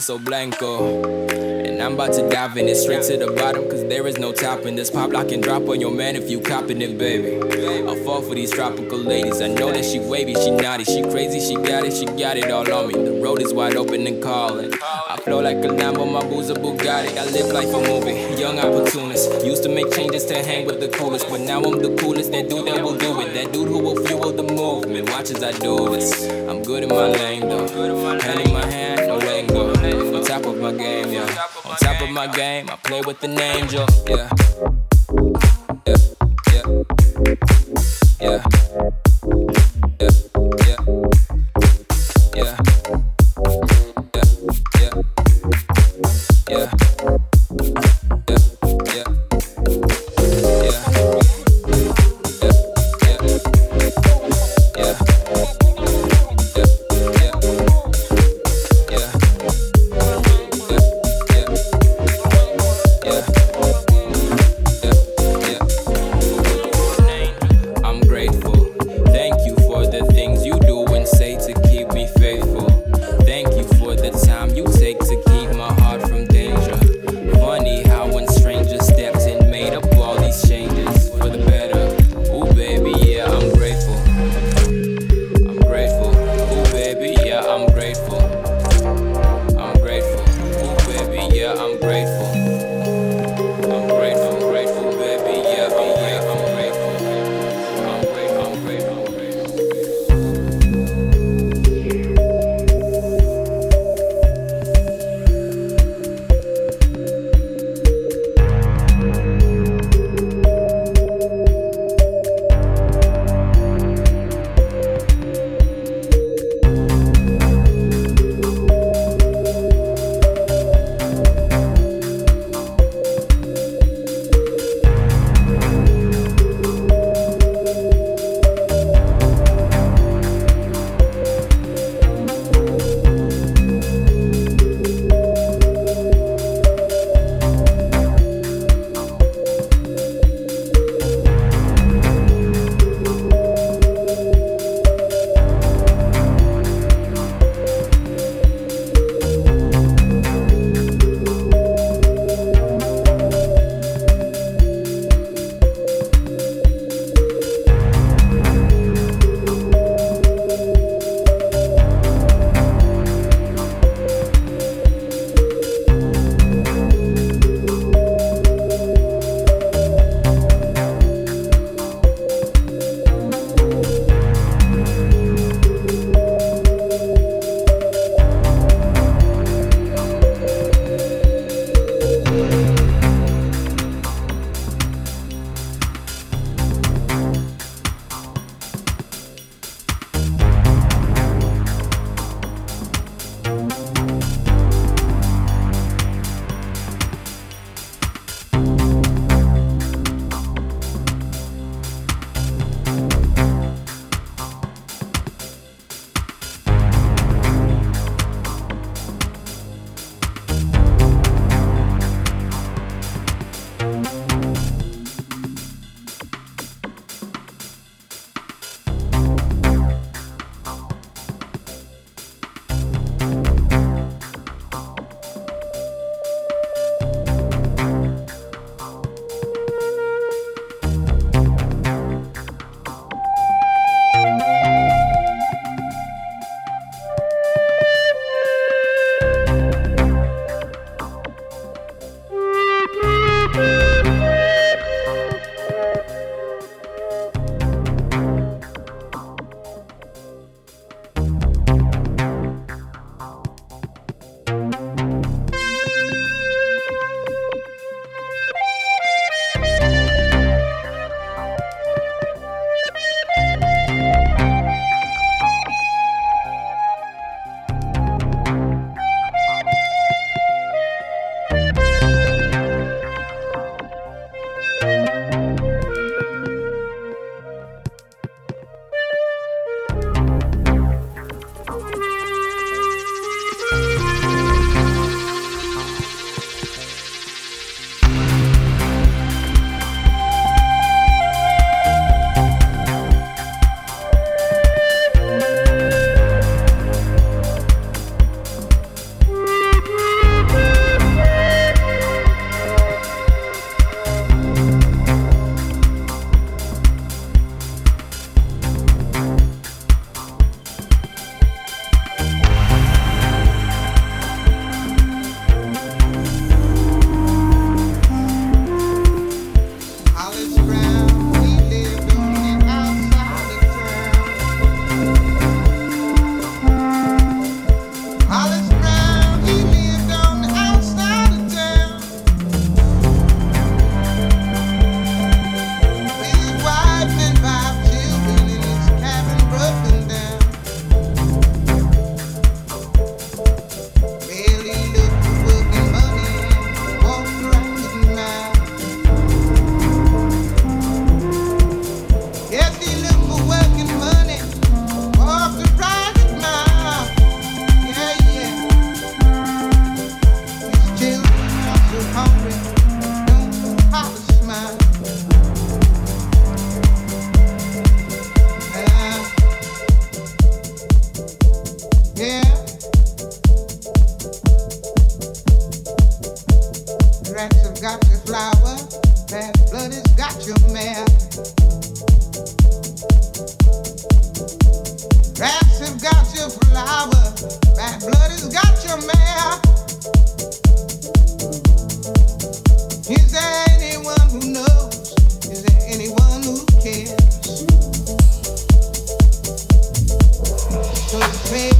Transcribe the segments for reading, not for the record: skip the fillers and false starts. So blanco, and I'm about to dive in it straight to the bottom, cause there is no topping this. Pop, lock, and drop on your man if you copping it, baby. I fall for these tropical ladies. I know that she wavy, she naughty, she crazy, she got it all on me. The road is wide open and calling. I flow like a Lambo, my booze a Bugatti. I live life a movie, young opportunist. Used to make changes to hang with the coolest, but now I'm the coolest. That dude that will do it, that dude who will fuel the movement. Watch as I do this. I'm good in my lane though. Hand in my hand, no letting go. On top of my game, yeah. On top of my game, I play with an angel, yeah. Yeah, yeah, yeah, yeah, yeah, yeah, yeah. Yeah, power, that blood has got your man. Rats have got your flower, that blood has got your man. Is there anyone who knows? Is there anyone who cares? So pray.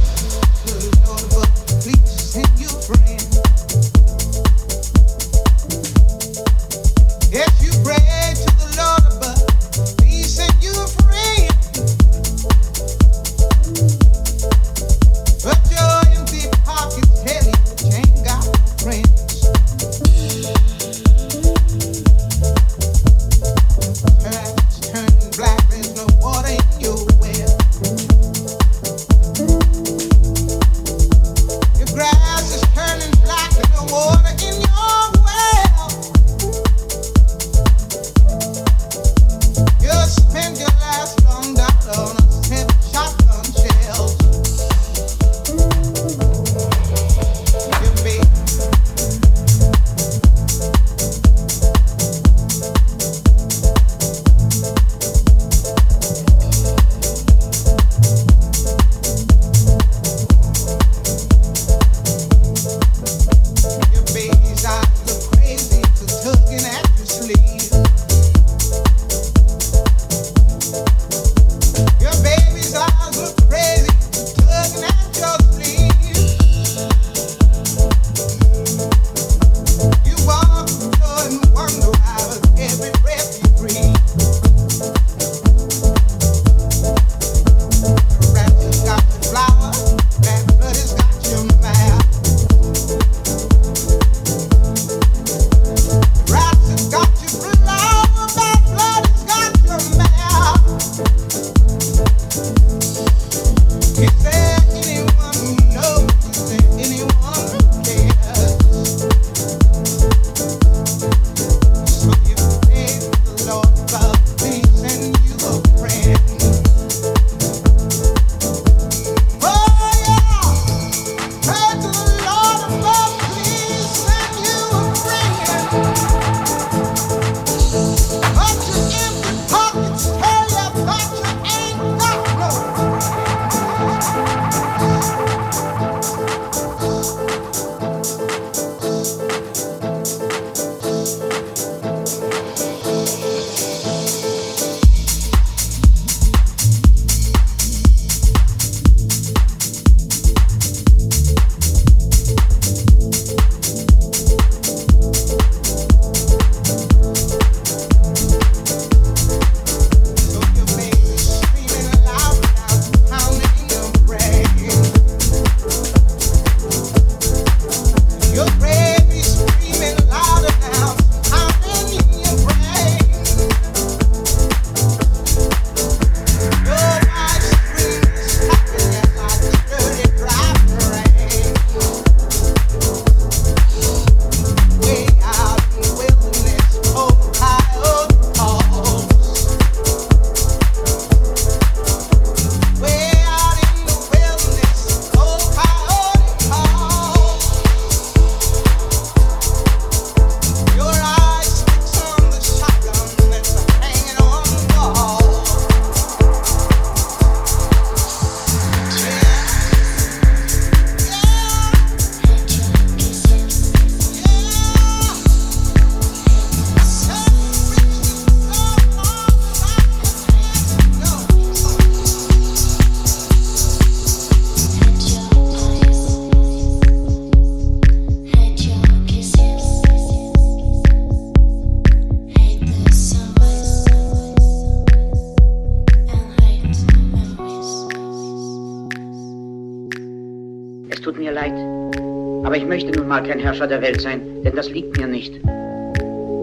Kein Herrscher der Welt sein, denn das liegt mir nicht.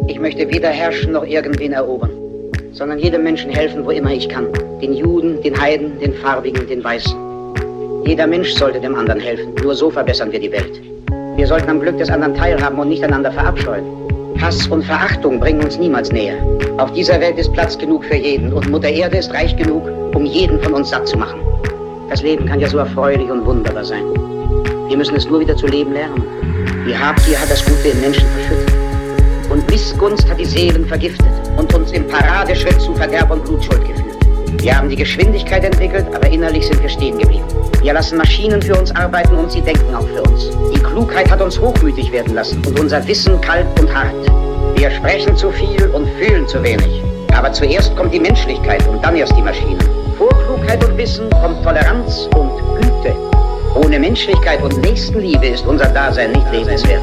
Ich möchte weder herrschen noch irgendwen erobern, sondern jedem Menschen helfen, wo immer ich kann. Den Juden, den Heiden, den Farbigen, den Weißen. Jeder Mensch sollte dem anderen helfen, nur so verbessern wir die Welt. Wir sollten am Glück des anderen teilhaben und nicht einander verabscheuen. Hass und Verachtung bringen uns niemals näher. Auf dieser Welt ist Platz genug für jeden und Mutter Erde ist reich genug, um jeden von uns satt zu machen. Das Leben kann ja so erfreulich und wunderbar sein. Wir müssen es nur wieder zu leben lernen. Ihr Habgier hat das Gute im Menschen verschüttet. Und Missgunst hat die Seelen vergiftet und uns im Paradeschritt zu Verderb und Blutschuld geführt. Wir haben die Geschwindigkeit entwickelt, aber innerlich sind wir stehen geblieben. Wir lassen Maschinen für uns arbeiten und sie denken auch für uns. Die Klugheit hat uns hochmütig werden lassen und unser Wissen kalt und hart. Wir sprechen zu viel und fühlen zu wenig. Aber zuerst kommt die Menschlichkeit und dann erst die Maschinen. Vor Klugheit und Wissen kommt Toleranz und Güte. Ohne Menschlichkeit und Nächstenliebe ist unser Dasein nicht lebenswert.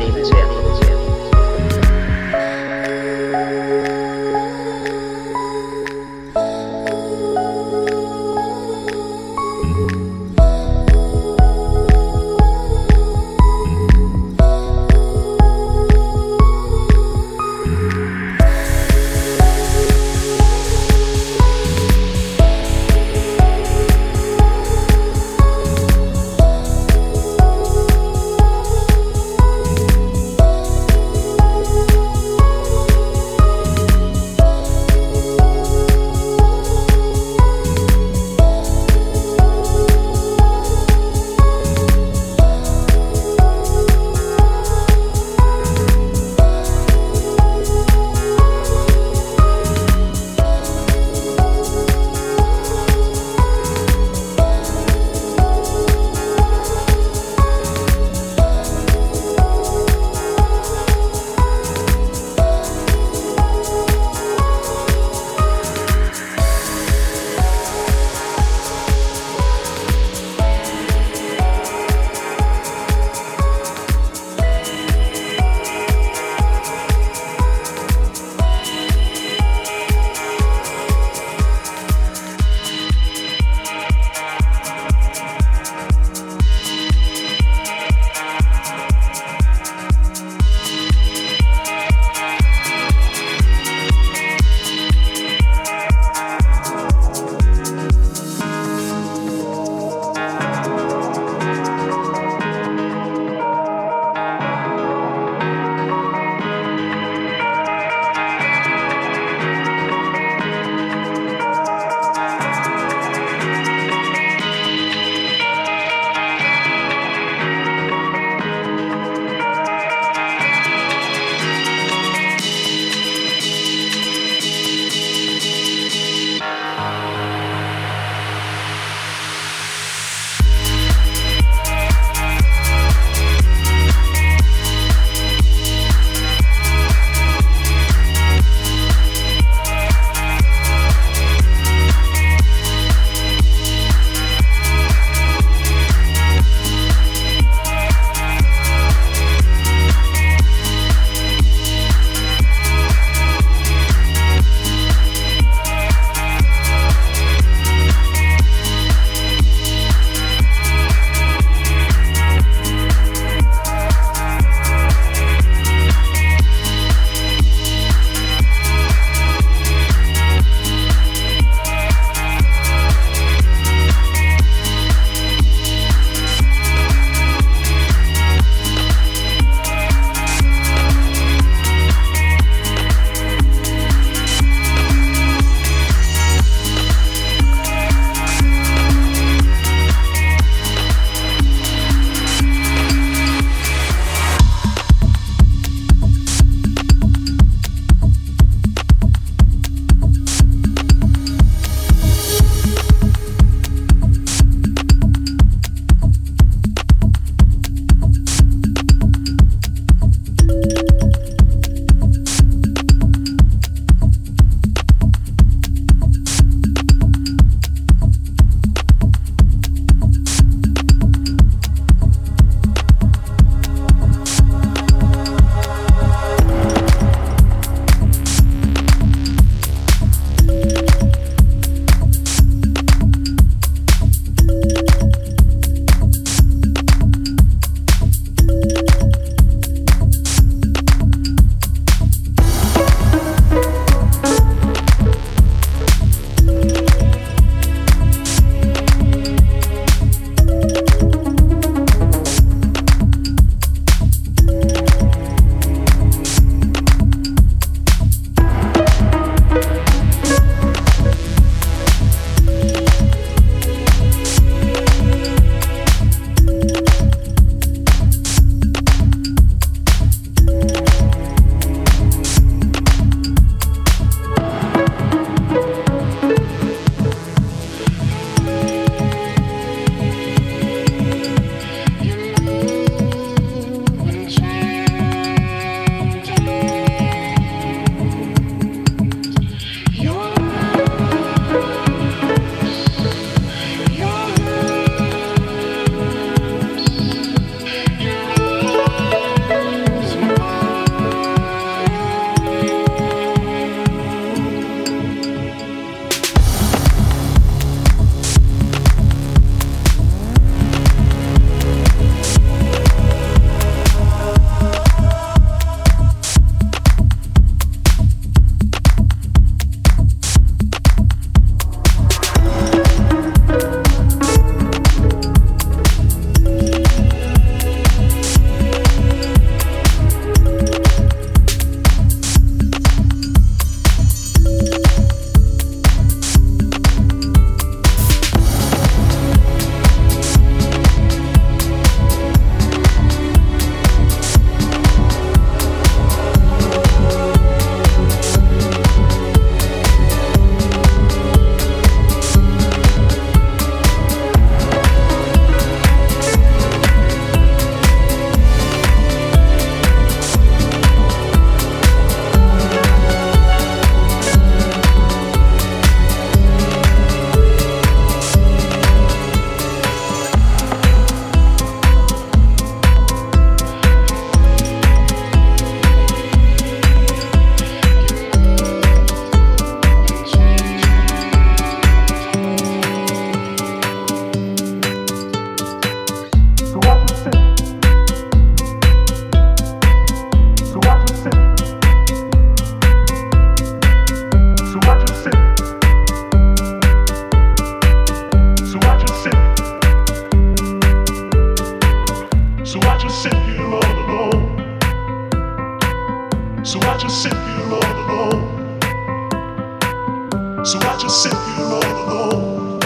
So I just sit here all alone.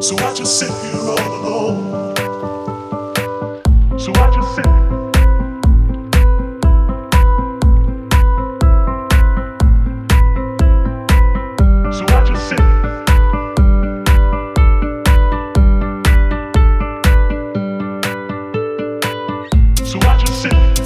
So I just sit here all alone. So I just sit. So I just sit. So I just sit.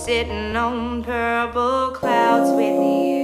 Sitting on purple clouds with you.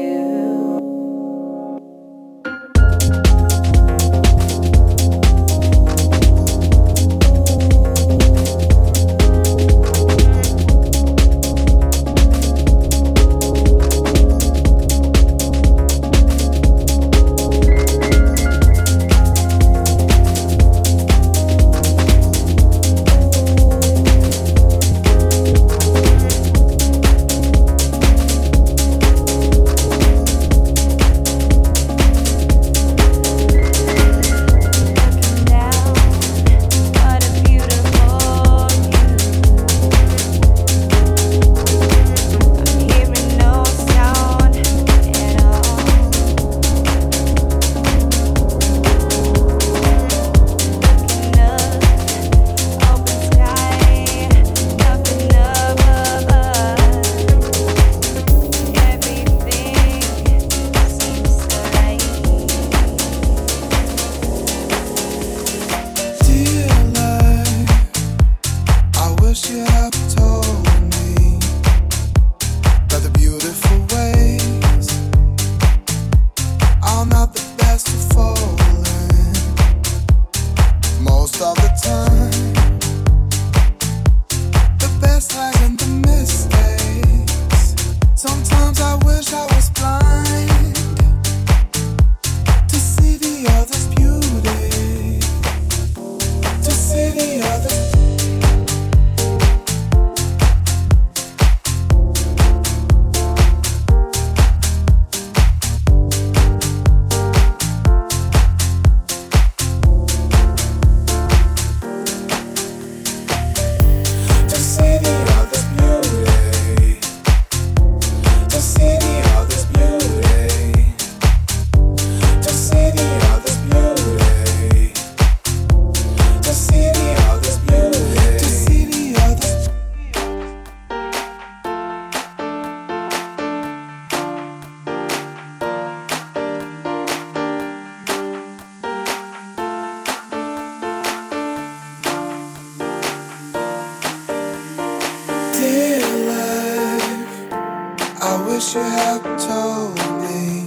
wish you had told me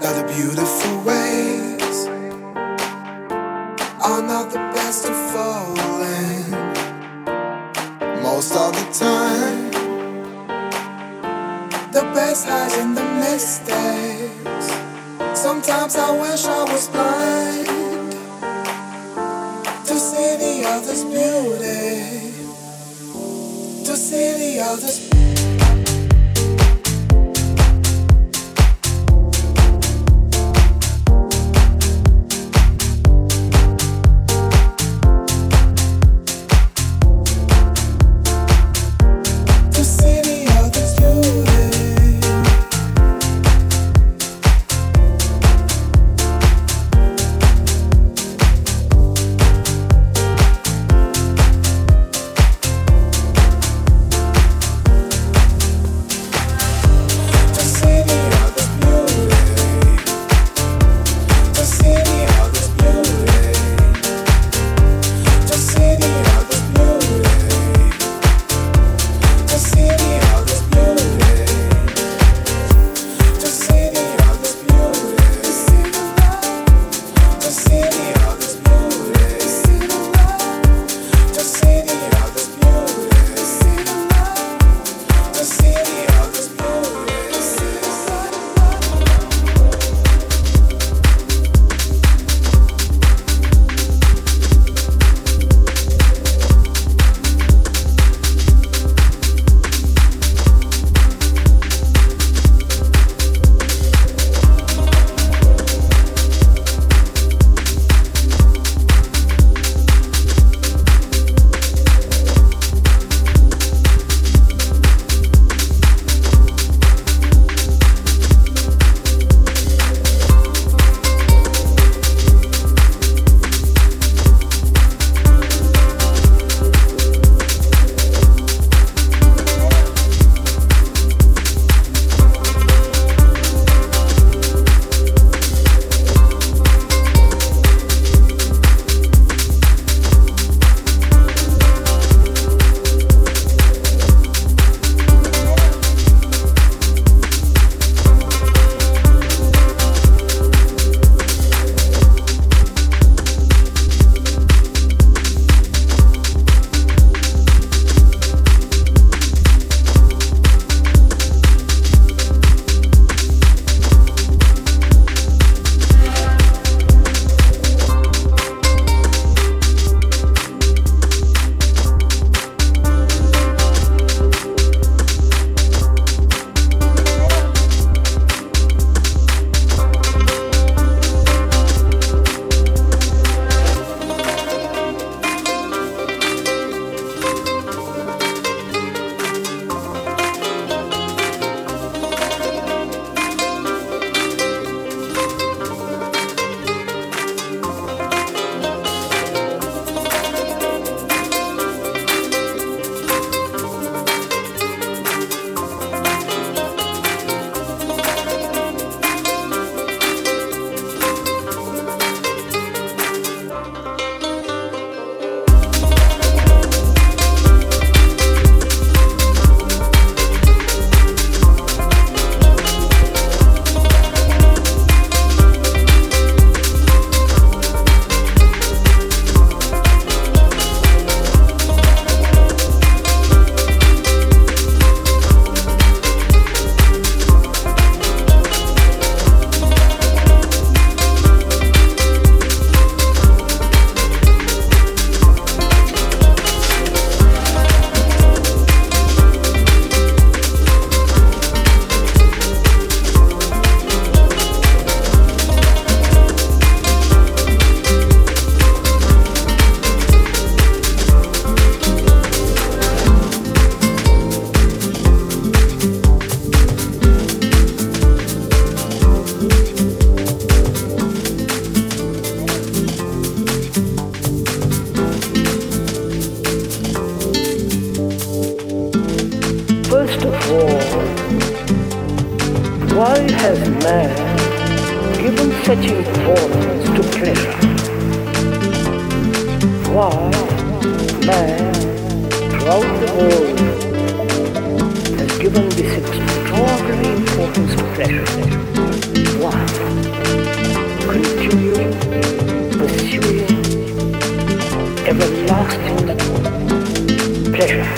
that the beautiful ways are not the best of falling. Most of the time, the best hides in the mistakes. Sometimes I wish I was blind to see the other's beauty, to see the other's beauty. given this extraordinary importance of pleasure. Why? Continuing, pursuing, everlasting pleasure.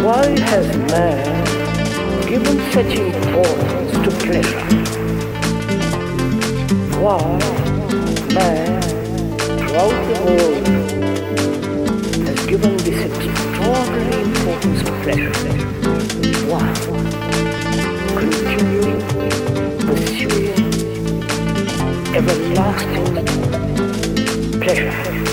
Why has man given such importance to pleasure? Why man throughout the world has given this extraordinary importance to pleasure? Why? Continuing, pursuing, everlasting pleasure.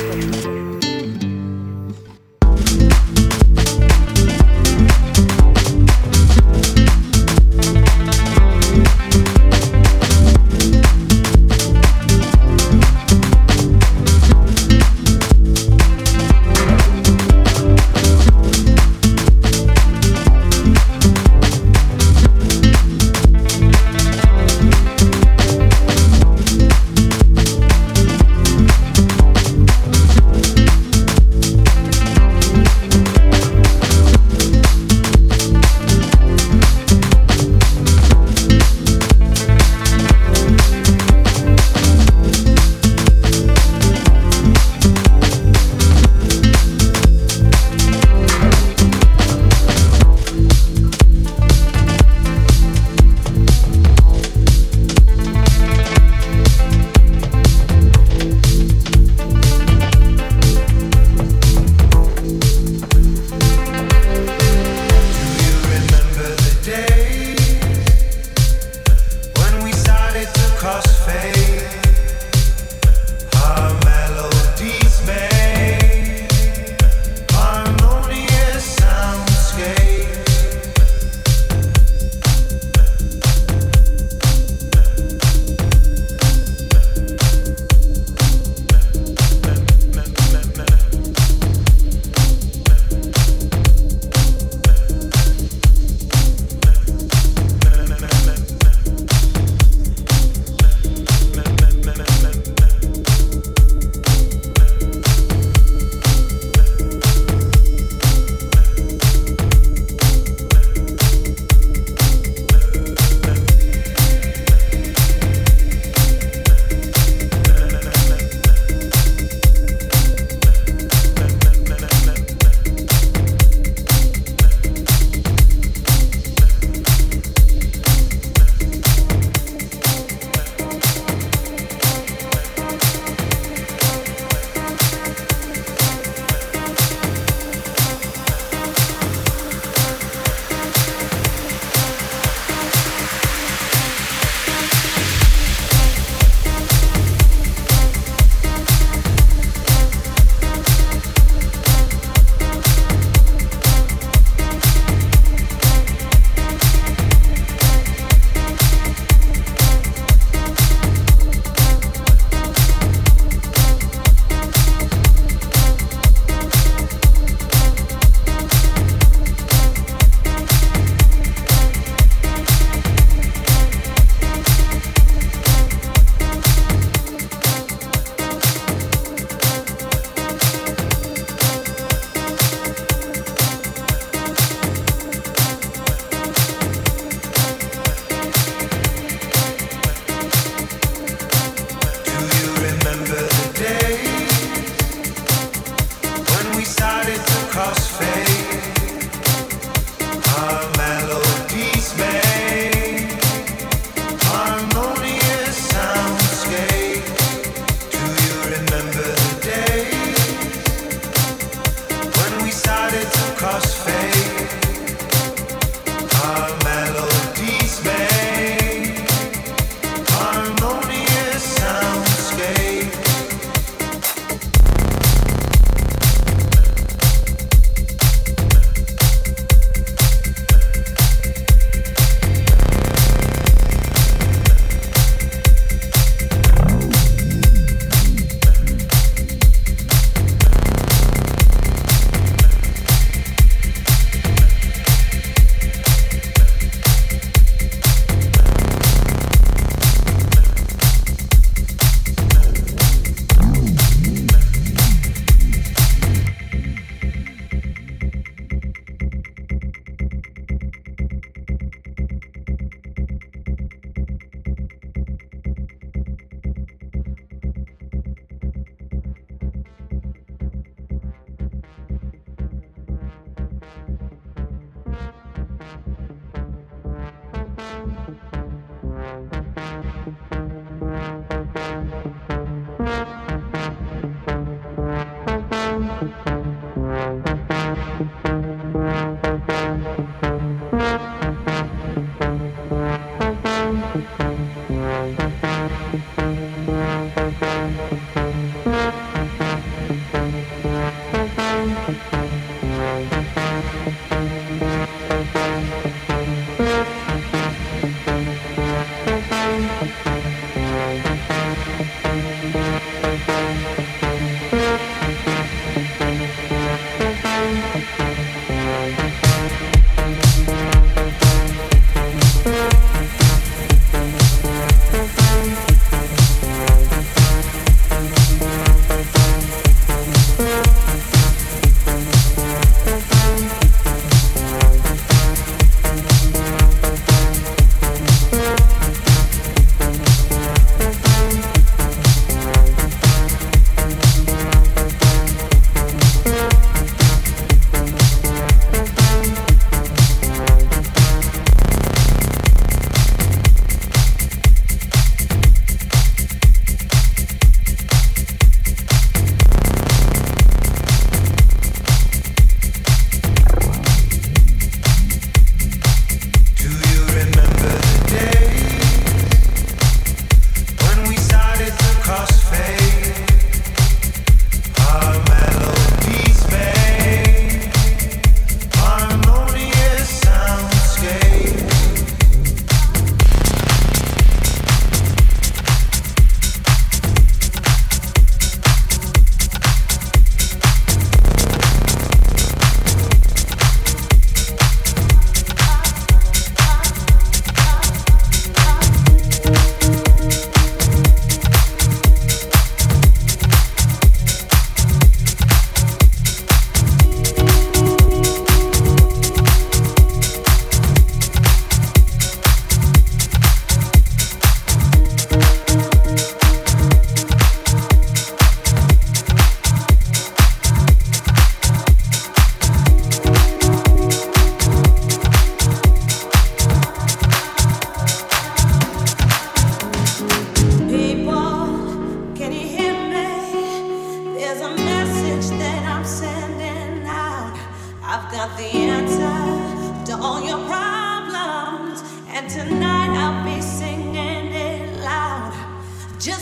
Yeah.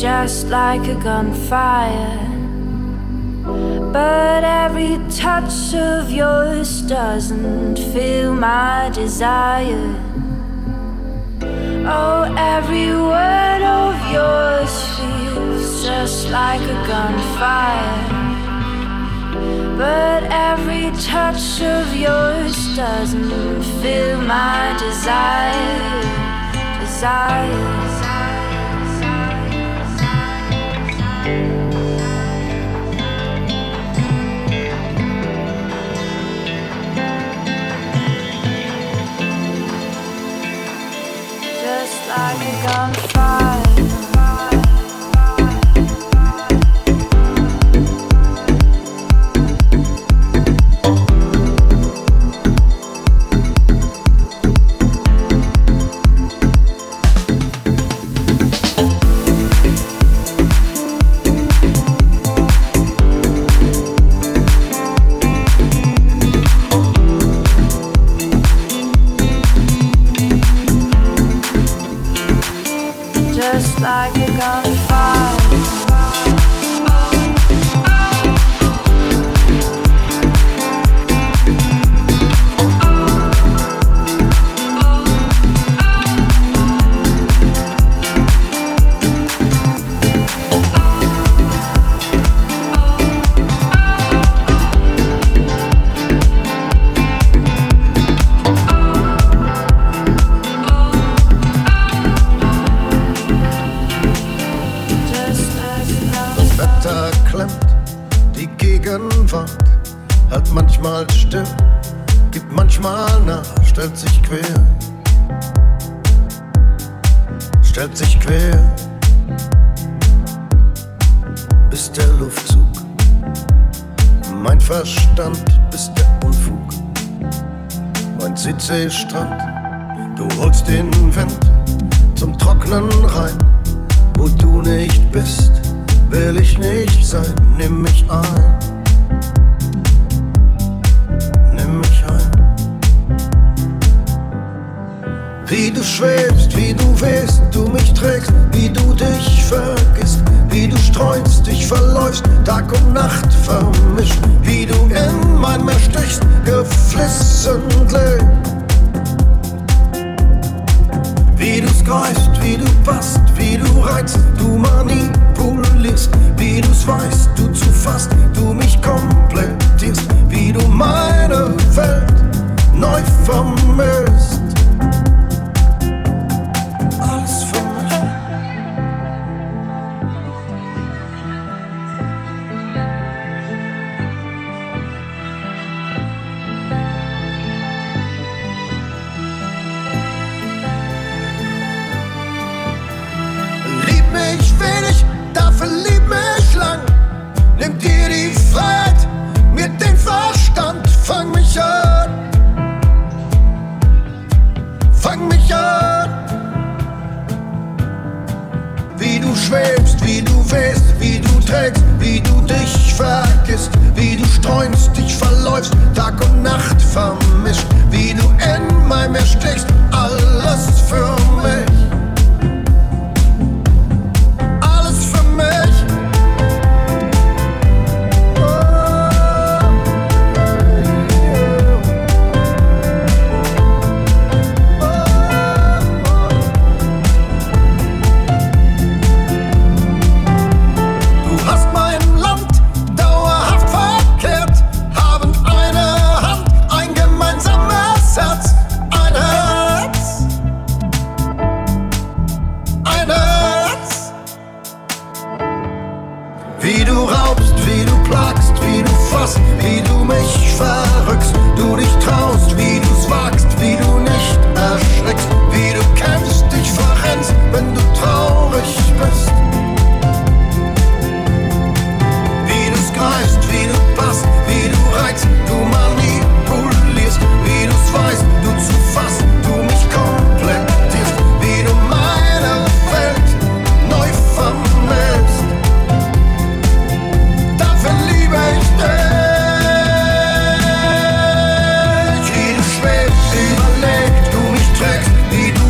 just like a gunfire, but every touch of yours doesn't feel my desire. Oh, every word of yours feels just like a gunfire, but every touch of yours doesn't feel my desire. I can come far. Strand. Du holst den Wind zum Trocknen rein, wo du nicht bist, will ich nicht sein, nimm mich ein. Nimm mich ein. Wie du schwebst, wie du wehst, du mich trägst, wie du dich vergisst, wie du streunst, dich verläufst, Tag und Nacht vermischt, wie du in mein Meer stichst, geflissen lebt. Wie du's greifst, wie du passt, wie du reizt, du manipulierst, wie du's weißt, du zufasst, du mich komplettierst, wie du meine Welt neu vermisst. Alles für wie du schwebst, überlegt, du mich trägst, wie du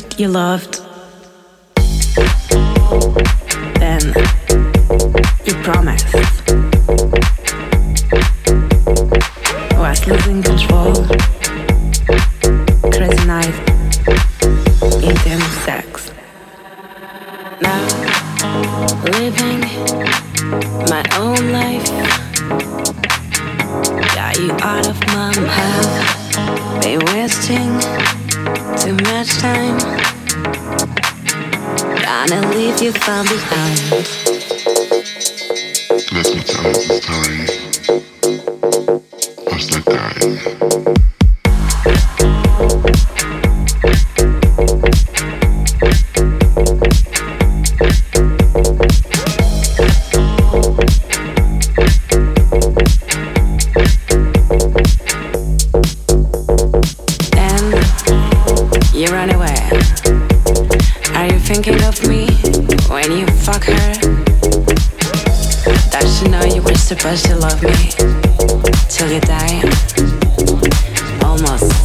first you loved, then you promised, was losing control, crazy night, intense sex. Now, living my own life, got you out of my mind, been wasting too much time, gonna leave you far behind. Let me tell you the story of the guy. You run away. Are you thinking of me when you fuck her? Don't you know you were supposed to love me till you die? Almost.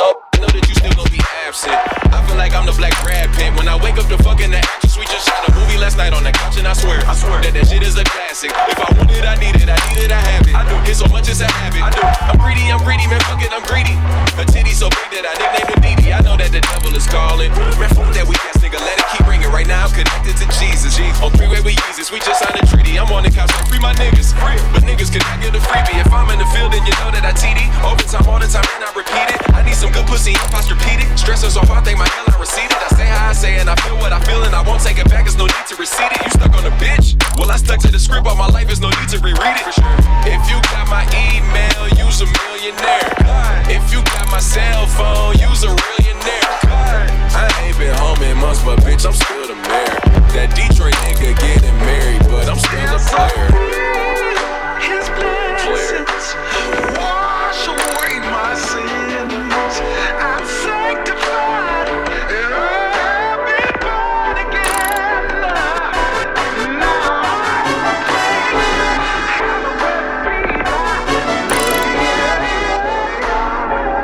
up, I know that you still gon' be absent. I feel like I'm the black Brad Pitt. When I wake up to fucking the actress, we just shot a movie last night on the couch, and I swear that shit is a classic. If I want it, I need it, I have it. I do it so much as a habit. I'm greedy, man, fuck it, I'm greedy. Her titty so big that I nicknamed her Dee Dee. I know that the devil is calling. Red food that we pass, nigga, let it keep ringing. Right now I'm connected to Jesus. On freeway we Yeezus, we just signed a treaty. I'm on the couch, like free my niggas. But niggas can I get a freebie. If I'm in the field, then you know that I TD. Overtime, all the time, and I repeat it. I need some good pussy, I repeat it. Stressors off, I think my hell, I receive it. I say how I say and I feel what I feel, and I won't take it back, there's no need to receive it. You stuck on a bitch? Well, I stuck to the script all my life, there's no need to reread it. If you got my email, you's a millionaire. If you got my cell phone, you's a millionaire. I ain't been home in months, but bitch, I'm still the mayor. That Detroit nigga getting married, but I'm still a player. His blessings wash away my sins. I'm sanctified and I've been born again. Now I'm playing. Hallowed be thy name.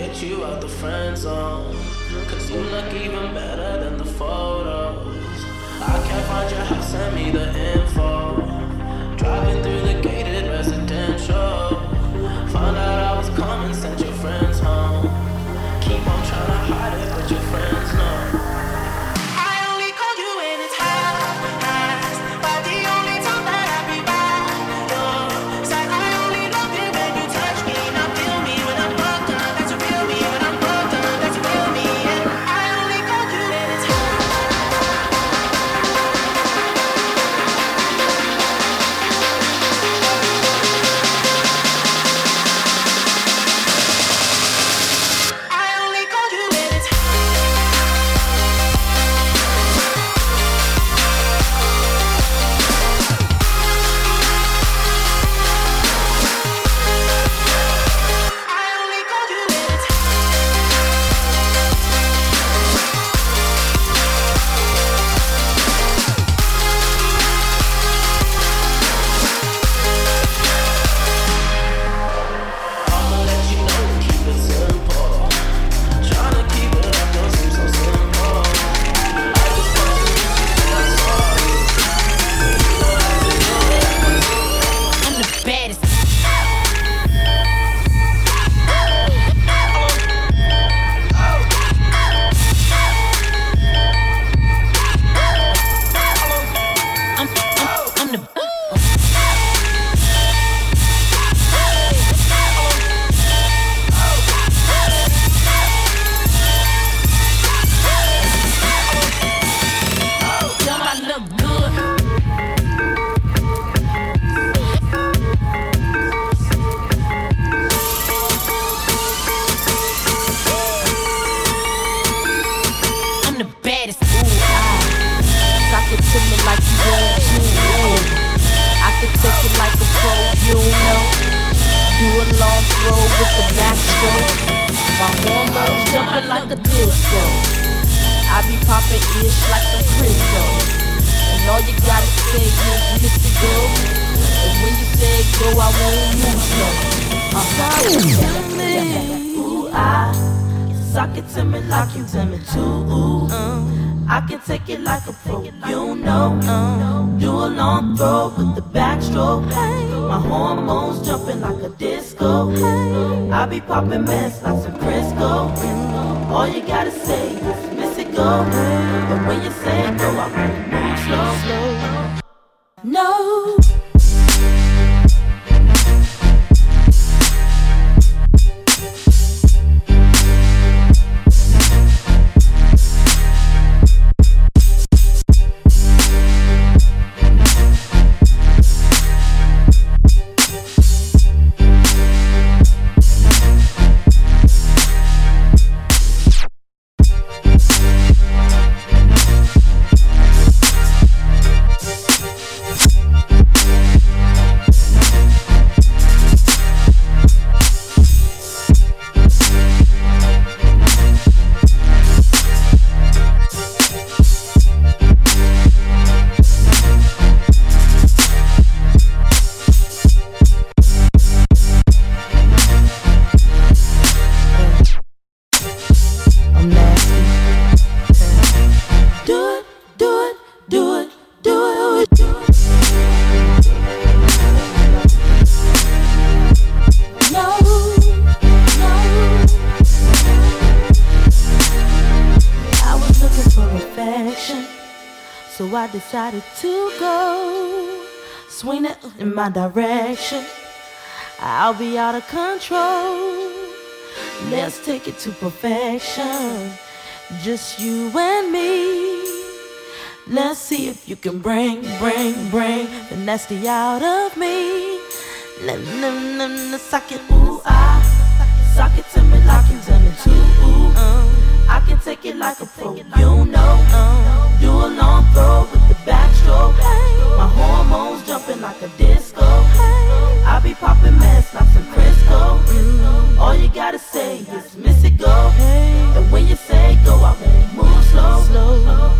get you out the friend zone, cause you look even better than the photos. I can't find your house, send me the info. Driving through the gated residential, found out I was coming, sent your friends home. Keep on trying to hide it, but your friends know. Decided to go swing it in my direction. I'll be out of control. Let's take it to perfection. Just you and me. Let's see if you can bring the nasty out of me. Suck it, ooh ah, suck it to me like you done it too. I can take it like a pro, you know. Do a long throw with the backstroke. My hormones jumping like a disco. I be popping mad snaps and Crisco. All you gotta say is miss it, go. And when you say go, I won't move slow.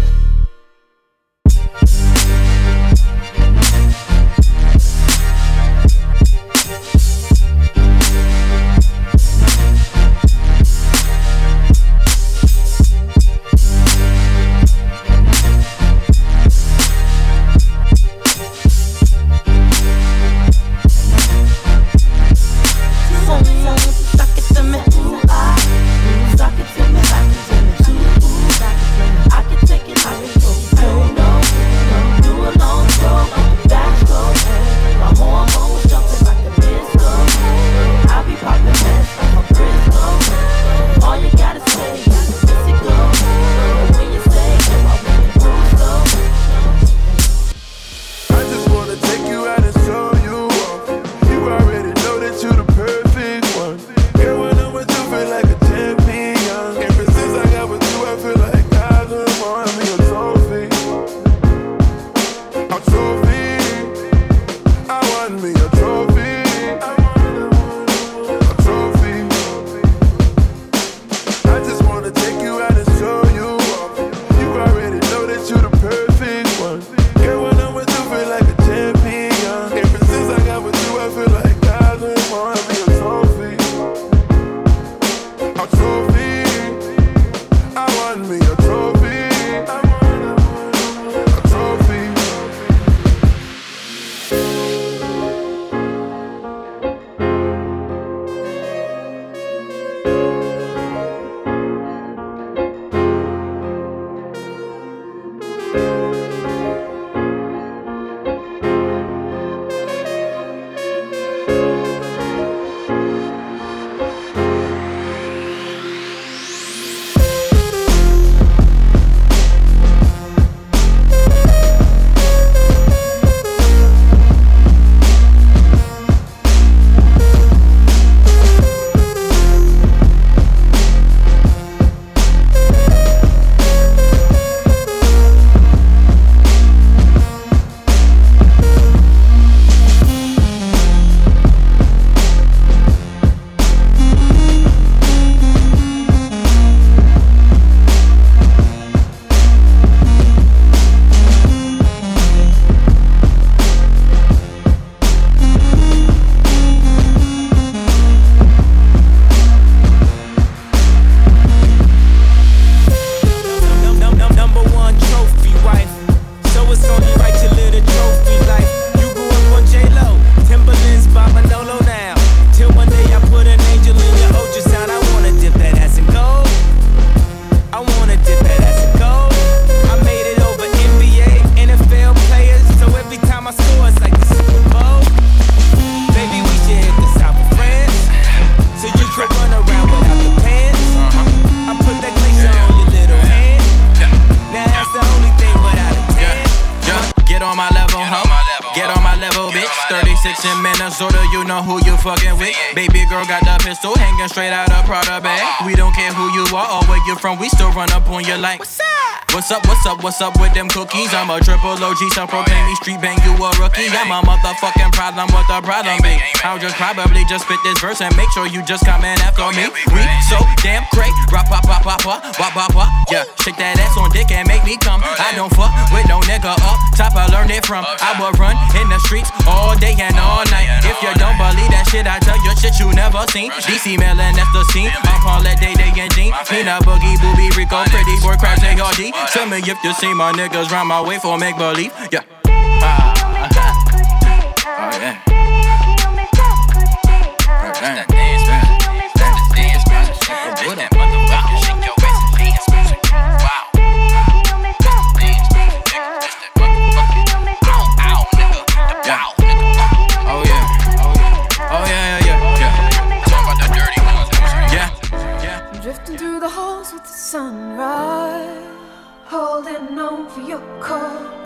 It's in Minnesota, you know who you fucking with. Baby girl got the pistol hanging straight out of Prada bag. We don't care who you are or where you from, we still run up on you like, what's up? What's up, what's up, what's up with them cookies? I'm a triple OG, so proclaim me street bang, you a rookie. I'm a motherfucking problem, what the problem be? I'll just probably just spit this verse and make sure you just comment after me. We so damn great, rap, pop, pop, pop, pop, pop, pop, pop. Yeah, shake that ass on dick and make me come. I don't fuck with no nigga up top, I learned it from. I would run in the streets all day and all night. If you don't believe that shit, I tell you shit you never seen. DC Mellon, that's the scene. I call it Day Day and Jean. Peanut Boogie, Boobie, Rico, Pretty Boy, Crash, ARD. Tell me if you see my niggas round my way for make believe. Yeah.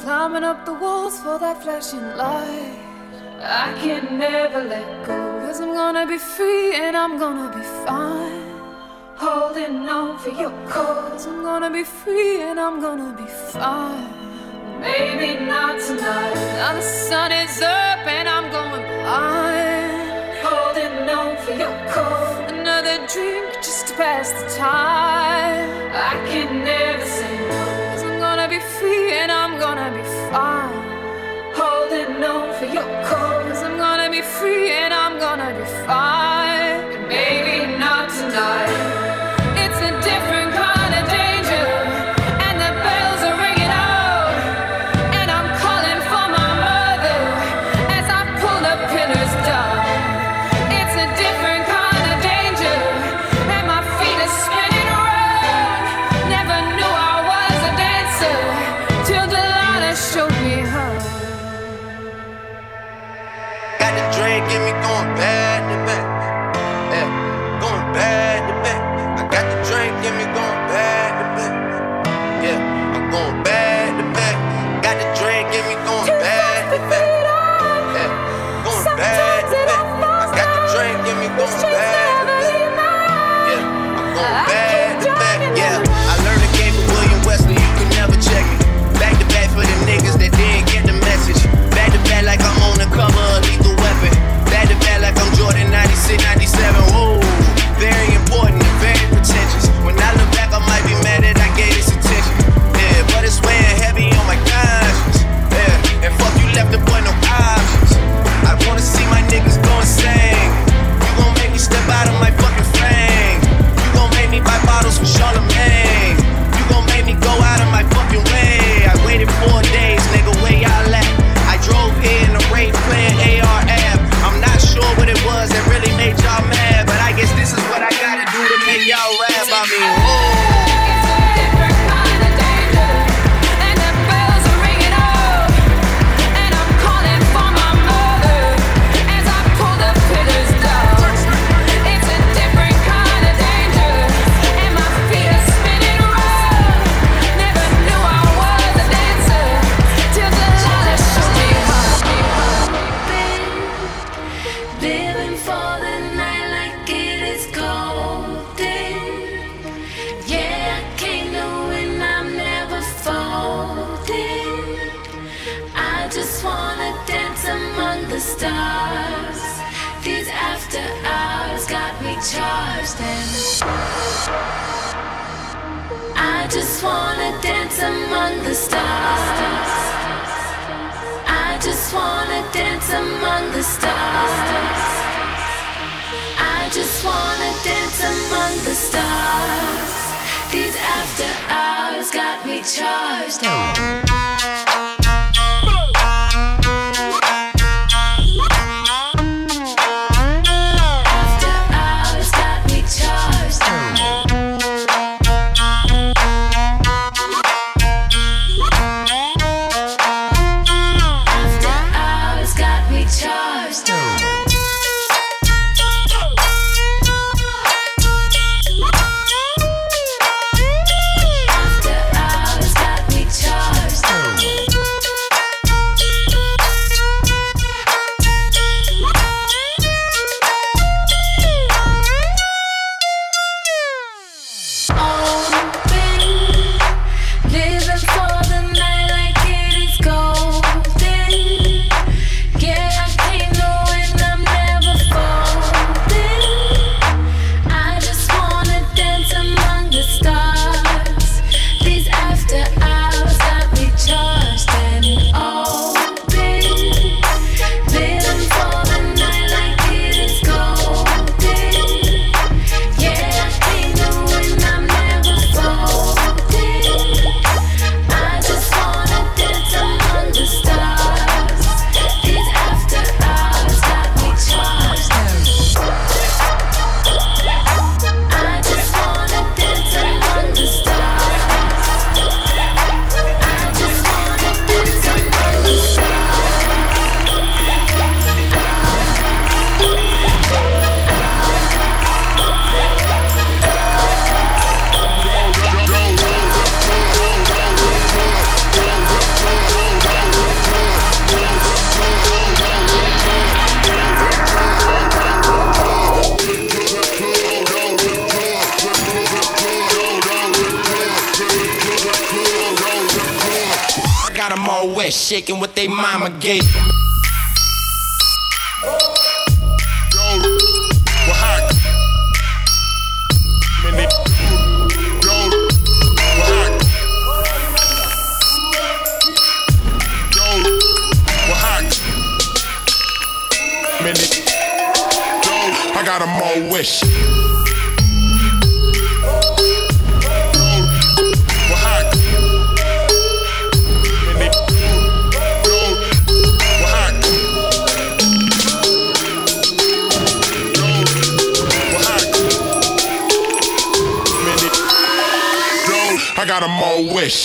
Climbing up the walls for that flashing light. I can never let go, 'cause I'm gonna be free and I'm gonna be fine. Holding on for your cause. I'm gonna be free and I'm gonna be fine. Maybe not tonight. Now the sun is up and I'm going blind. Holding on for your cause. Another drink just to pass the time. I can never say no, 'cause I'm gonna be free and I'm gonna be fine. Holding on for your cause. I'm gonna be free and I'm gonna be fine. But maybe not tonight. It's a different kind of danger, and the bells are ringing out, and I'm calling for my mother as I pull the pillars down. It's a different kind of danger, and my feet are spinning around. Never knew I was a dancer till the showed me how. Got the drink in me going back to back. Yeah, going back to back. I got the drink in me going back to back. Yeah, I'm going back to back. Got the drink in me going back to back. Yeah, going back to back. I got the drink in me going back to back. Yeah, I'm going back to back. Yeah, I learned the game from William Wesley. You can never check me. Back to back for the niggas that didn't get the message. Back to back like I'm on the cover of Lethal Weapon. Back to back like I'm Jordan 96, 97. Whoa, very important and very pretentious. When I look back, I might be mad that I gave this attention. Yeah, but it's weighing heavy on my conscience. Yeah, and fuck you left the boy no options. I wanna see my niggas go insane. You gon' make me step out of my fucking frame. You gon' make me buy bottles from Charlemagne. You gon' make me go out of my fucking way. I waited 4 days, nigga, where y'all at? I drove in a raid playing AR app. I'm not sure what it was that really made y'all mad, but I guess this is what I gotta do to make y'all rap. I mean, whoa. Stars, these after hours got me charged, and I just wanna dance among the stars. I just wanna dance among the stars. I just wanna dance among the stars. These after hours got me charged, and charged. got them all wet, shaking what they mama gave them. I got them all wish. I got them all wish.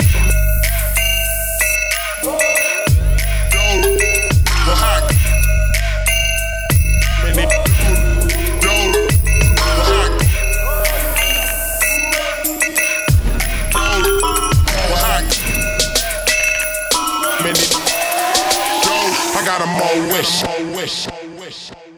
I got them all wish.